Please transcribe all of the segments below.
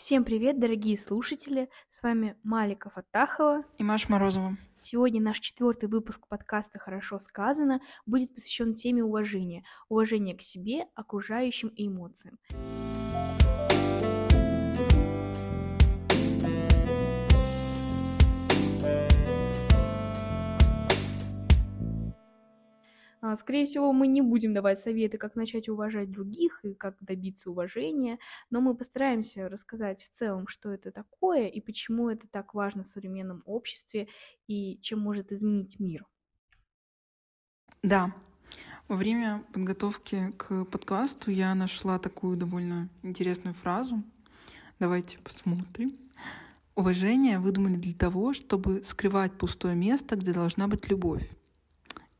Всем привет, дорогие слушатели! С вами Малика Фаттахова и Маша Морозова. Сегодня наш 4-й выпуск подкаста «Хорошо сказано» будет посвящен теме уважения. Уважение к себе, окружающим и эмоциям. Скорее всего, мы не будем давать советы, как начать уважать других и как добиться уважения, но мы постараемся рассказать в целом, что это такое и почему это так важно в современном обществе и чем может изменить мир. Да. Во время подготовки к подкасту я нашла такую довольно интересную фразу. Давайте посмотрим. Уважение выдумали для того, чтобы скрывать пустое место, где должна быть любовь.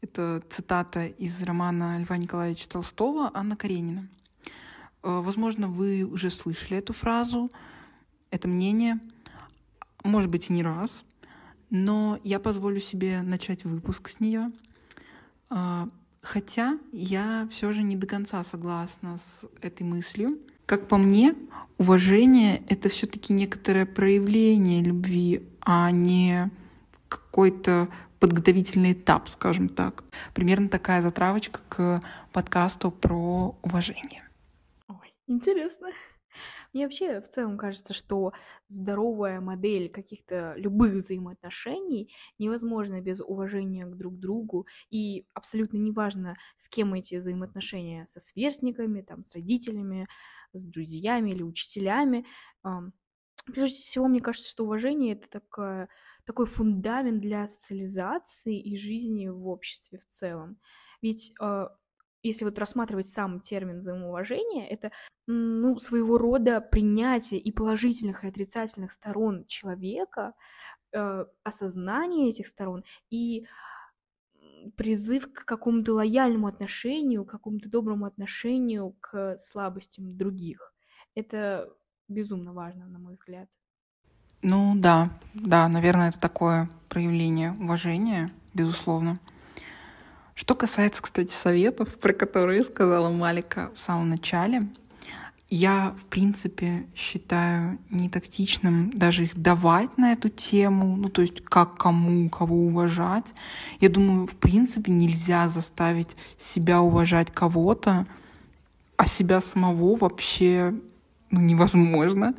Это цитата из романа Льва Николаевича Толстого «Анна Каренина». Возможно, вы уже слышали эту фразу, это мнение, может быть, и не раз, но я позволю себе начать выпуск с нее. Хотя я все же не до конца согласна с этой мыслью. Как по мне, уважение — это все-таки некоторое проявление любви, а не какой-то подготовительный этап, скажем так. Примерно такая затравочка к подкасту про уважение. Ой, интересно. Мне вообще в целом кажется, что здоровая модель каких-то любых взаимоотношений невозможна без уважения друг к другу, и абсолютно неважно, с кем эти взаимоотношения, со сверстниками, там, с родителями, с друзьями или учителями. Прежде всего, мне кажется, что уважение — это такой фундамент для социализации и жизни в обществе в целом. Ведь если вот рассматривать сам термин взаимоуважение, это своего рода принятие и положительных, и отрицательных сторон человека, осознание этих сторон и призыв к какому-то лояльному отношению, к какому-то доброму отношению к слабостям других. Это безумно важно, на мой взгляд. Ну да, наверное, это такое проявление уважения, безусловно. Что касается, кстати, советов, про которые сказала Малика в самом начале, я, в принципе, считаю нетактичным даже их давать на эту тему, то есть как кому, кого уважать. Я думаю, в принципе, нельзя заставить себя уважать кого-то, а себя самого вообще невозможно.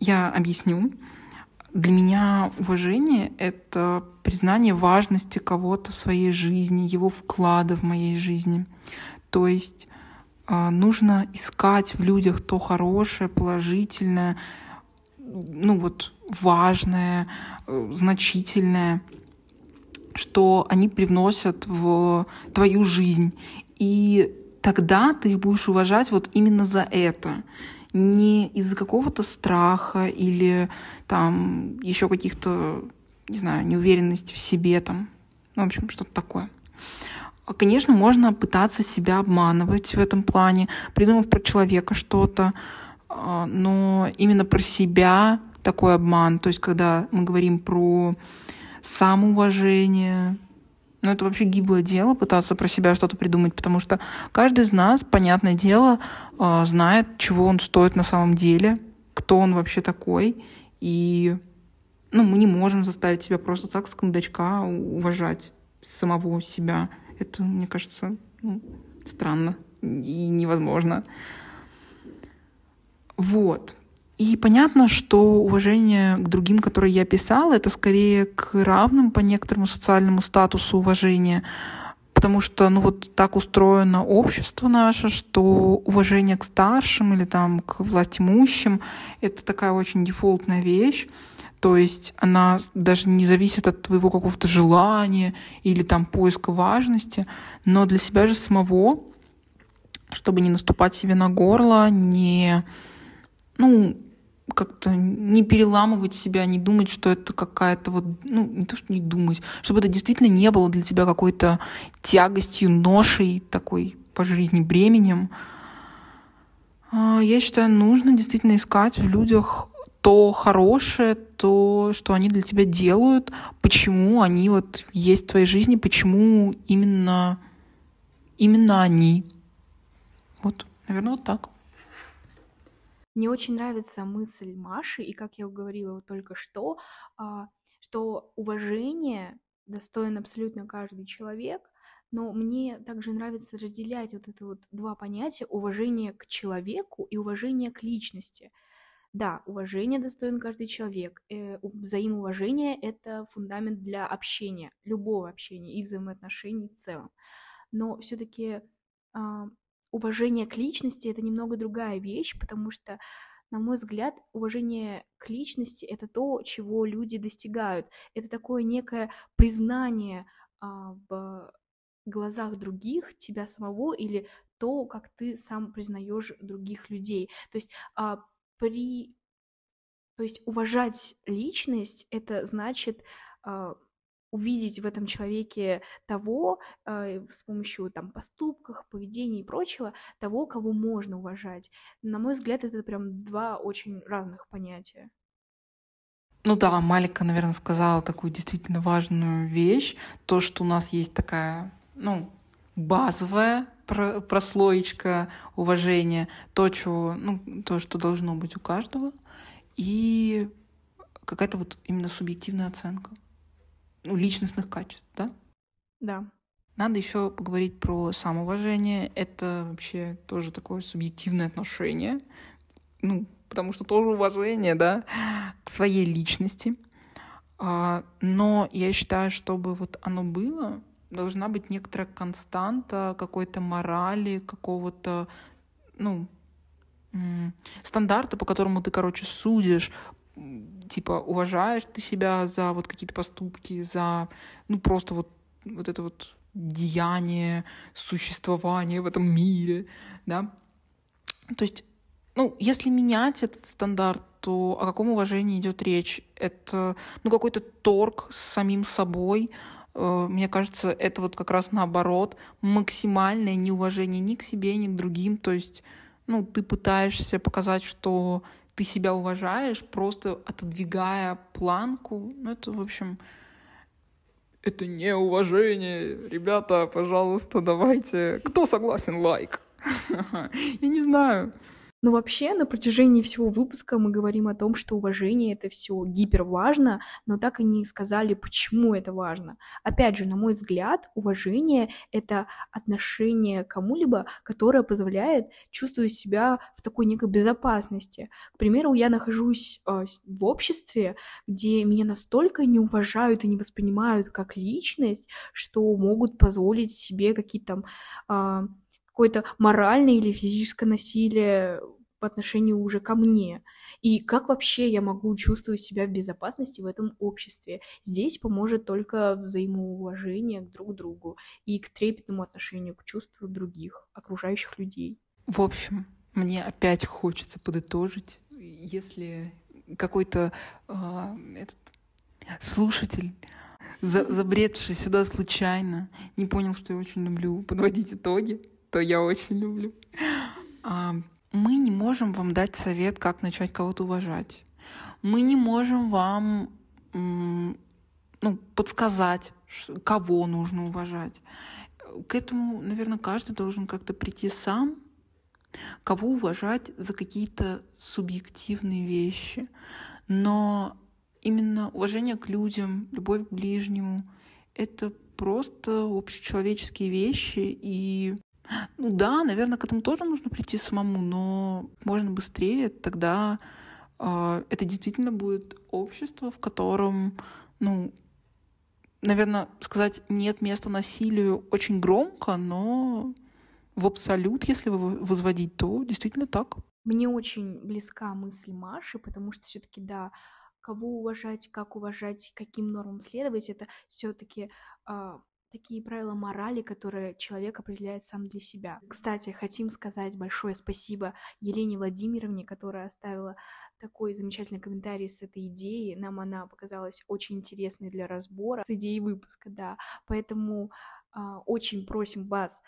Я объясню. Для меня уважение — это признание важности кого-то в своей жизни, его вклада в моей жизни. То есть нужно искать в людях то хорошее, положительное, важное, значительное, что они привносят в твою жизнь. И тогда ты их будешь уважать вот именно за это. Не из-за какого-то страха или там еще каких-то, неуверенности в себе, что-то такое. Конечно, можно пытаться себя обманывать в этом плане, придумав про человека что-то, но именно про себя такой обман. То есть, когда мы говорим про самоуважение, это вообще гиблое дело, пытаться про себя что-то придумать, потому что каждый из нас, понятное дело, знает, чего он стоит на самом деле, кто он вообще такой, и мы не можем заставить себя просто так с кондачка уважать самого себя. Это, мне кажется, странно и невозможно. Вот. И понятно, что уважение к другим, которые я писала, это скорее к равным по некоторому социальному статусу уважение, потому что, так устроено общество наше, что уважение к старшим или к властимущим — это такая очень дефолтная вещь, то есть она даже не зависит от твоего какого-то желания или поиска важности, но для себя же самого, чтобы не наступать себе на горло, не... как-то не переламывать себя, не думать, что это какая-то не то, что не думать, чтобы это действительно не было для тебя какой-то тягостью, ношей такой по жизни, бременем. Я считаю, нужно действительно искать в людях то хорошее, то, что они для тебя делают, почему они есть в твоей жизни, почему именно они. Наверное, так. Мне очень нравится мысль Маши, и как я говорила вот только что уважение достоин абсолютно каждый человек, но мне также нравится разделять вот это вот два понятия: уважение к человеку и уважение к личности. Да, уважение достоин каждый человек. Взаимоуважение — это фундамент для общения, любого общения и взаимоотношений в целом. Но все-таки уважение к личности — это немного другая вещь, потому что, на мой взгляд, уважение к личности — это то, чего люди достигают. Это такое некое признание в глазах других тебя самого или то, как ты сам признаешь других людей. То есть уважать личность — это значит увидеть в этом человеке того, с помощью там поступков, поведения и прочего, того, кого можно уважать. На мой взгляд, это прям два очень разных понятия. Ну да, Малика, наверное, сказала такую действительно важную вещь, то, что у нас есть такая, базовая прослоечка уважения, то, что должно быть у каждого, и какая-то вот именно субъективная оценка личностных качеств, да? Да. Надо еще поговорить про самоуважение. Это вообще тоже такое субъективное отношение, потому что тоже уважение, да, к своей личности. Но я считаю, чтобы вот оно было, должна быть некоторая константа какой-то морали, какого-то, стандарта, по которому ты, судишь, уважаешь ты себя за вот какие-то поступки, за, просто вот это вот деяние, существование в этом мире, да. То есть, если менять этот стандарт, то о каком уважении идет речь? Это, какой-то торг с самим собой. Мне кажется, это вот как раз наоборот, максимальное неуважение ни к себе, ни к другим. То есть, ты пытаешься показать, что ты себя уважаешь, просто отодвигая планку. Это, в общем, это неуважение. Ребята, пожалуйста, давайте. Кто согласен, лайк? Я не знаю. Но вообще на протяжении всего выпуска мы говорим о том, что уважение — это все гиперважно, но так и не сказали, почему это важно. Опять же, на мой взгляд, уважение — это отношение к кому-либо, которое позволяет чувствовать себя в такой некой безопасности. К примеру, я нахожусь в обществе, где меня настолько не уважают и не воспринимают как личность, что могут позволить себе какие-то там какое-то моральное или физическое насилие по отношению уже ко мне. И как вообще я могу чувствовать себя в безопасности в этом обществе? Здесь поможет только взаимоуважение друг к другу и к трепетному отношению к чувству других, окружающих людей. В общем, мне опять хочется подытожить, если какой-то слушатель, забредший сюда случайно, не понял, что я очень люблю подводить итоги, то я очень люблю. Мы не можем вам дать совет, как начать кого-то уважать. Мы не можем вам подсказать, кого нужно уважать. К этому, наверное, каждый должен как-то прийти сам, кого уважать за какие-то субъективные вещи. Но именно уважение к людям, любовь к ближнему — это просто общечеловеческие вещи, и да, наверное, к этому тоже нужно прийти самому, но можно быстрее, тогда это действительно будет общество, в котором, наверное, сказать «нет места насилию» очень громко, но в абсолют, если возводить, то действительно так. Мне очень близка мысль Маши, потому что все-таки, да, кого уважать, как уважать, каким нормам следовать, это все-таки такие правила морали, которые человек определяет сам для себя. Кстати, хотим сказать большое спасибо Елене Владимировне, которая оставила такой замечательный комментарий с этой идеей. Нам она показалась очень интересной для разбора, с идеей выпуска, да. Поэтому очень просим вас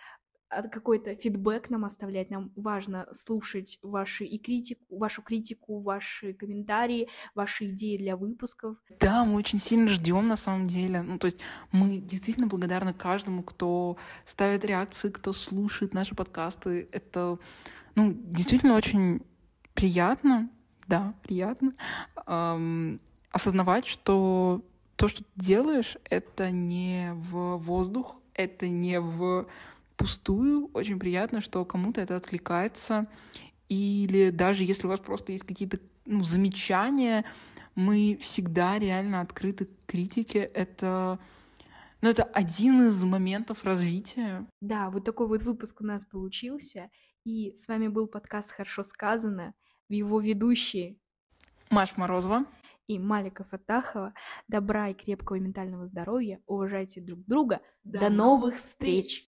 какой-то фидбэк нам оставлять. Нам важно слушать вашу критику, ваши комментарии, ваши идеи для выпусков. Да, мы очень сильно ждем на самом деле. То есть мы действительно благодарны каждому, кто ставит реакции, кто слушает наши подкасты. Это, действительно очень Приятно, да, приятно осознавать, что то, что ты делаешь, это не в воздух, это не в пустую. Очень приятно, что кому-то это откликается. Или даже если у вас просто есть какие-то замечания, мы всегда реально открыты к критике. Это, это один из моментов развития. Да, вот такой вот выпуск у нас получился. И с вами был подкаст «Хорошо сказано». Его ведущие Маша Морозова и Малика Фаттахова. Добра и крепкого ментального здоровья. Уважайте друг друга. До новых встреч!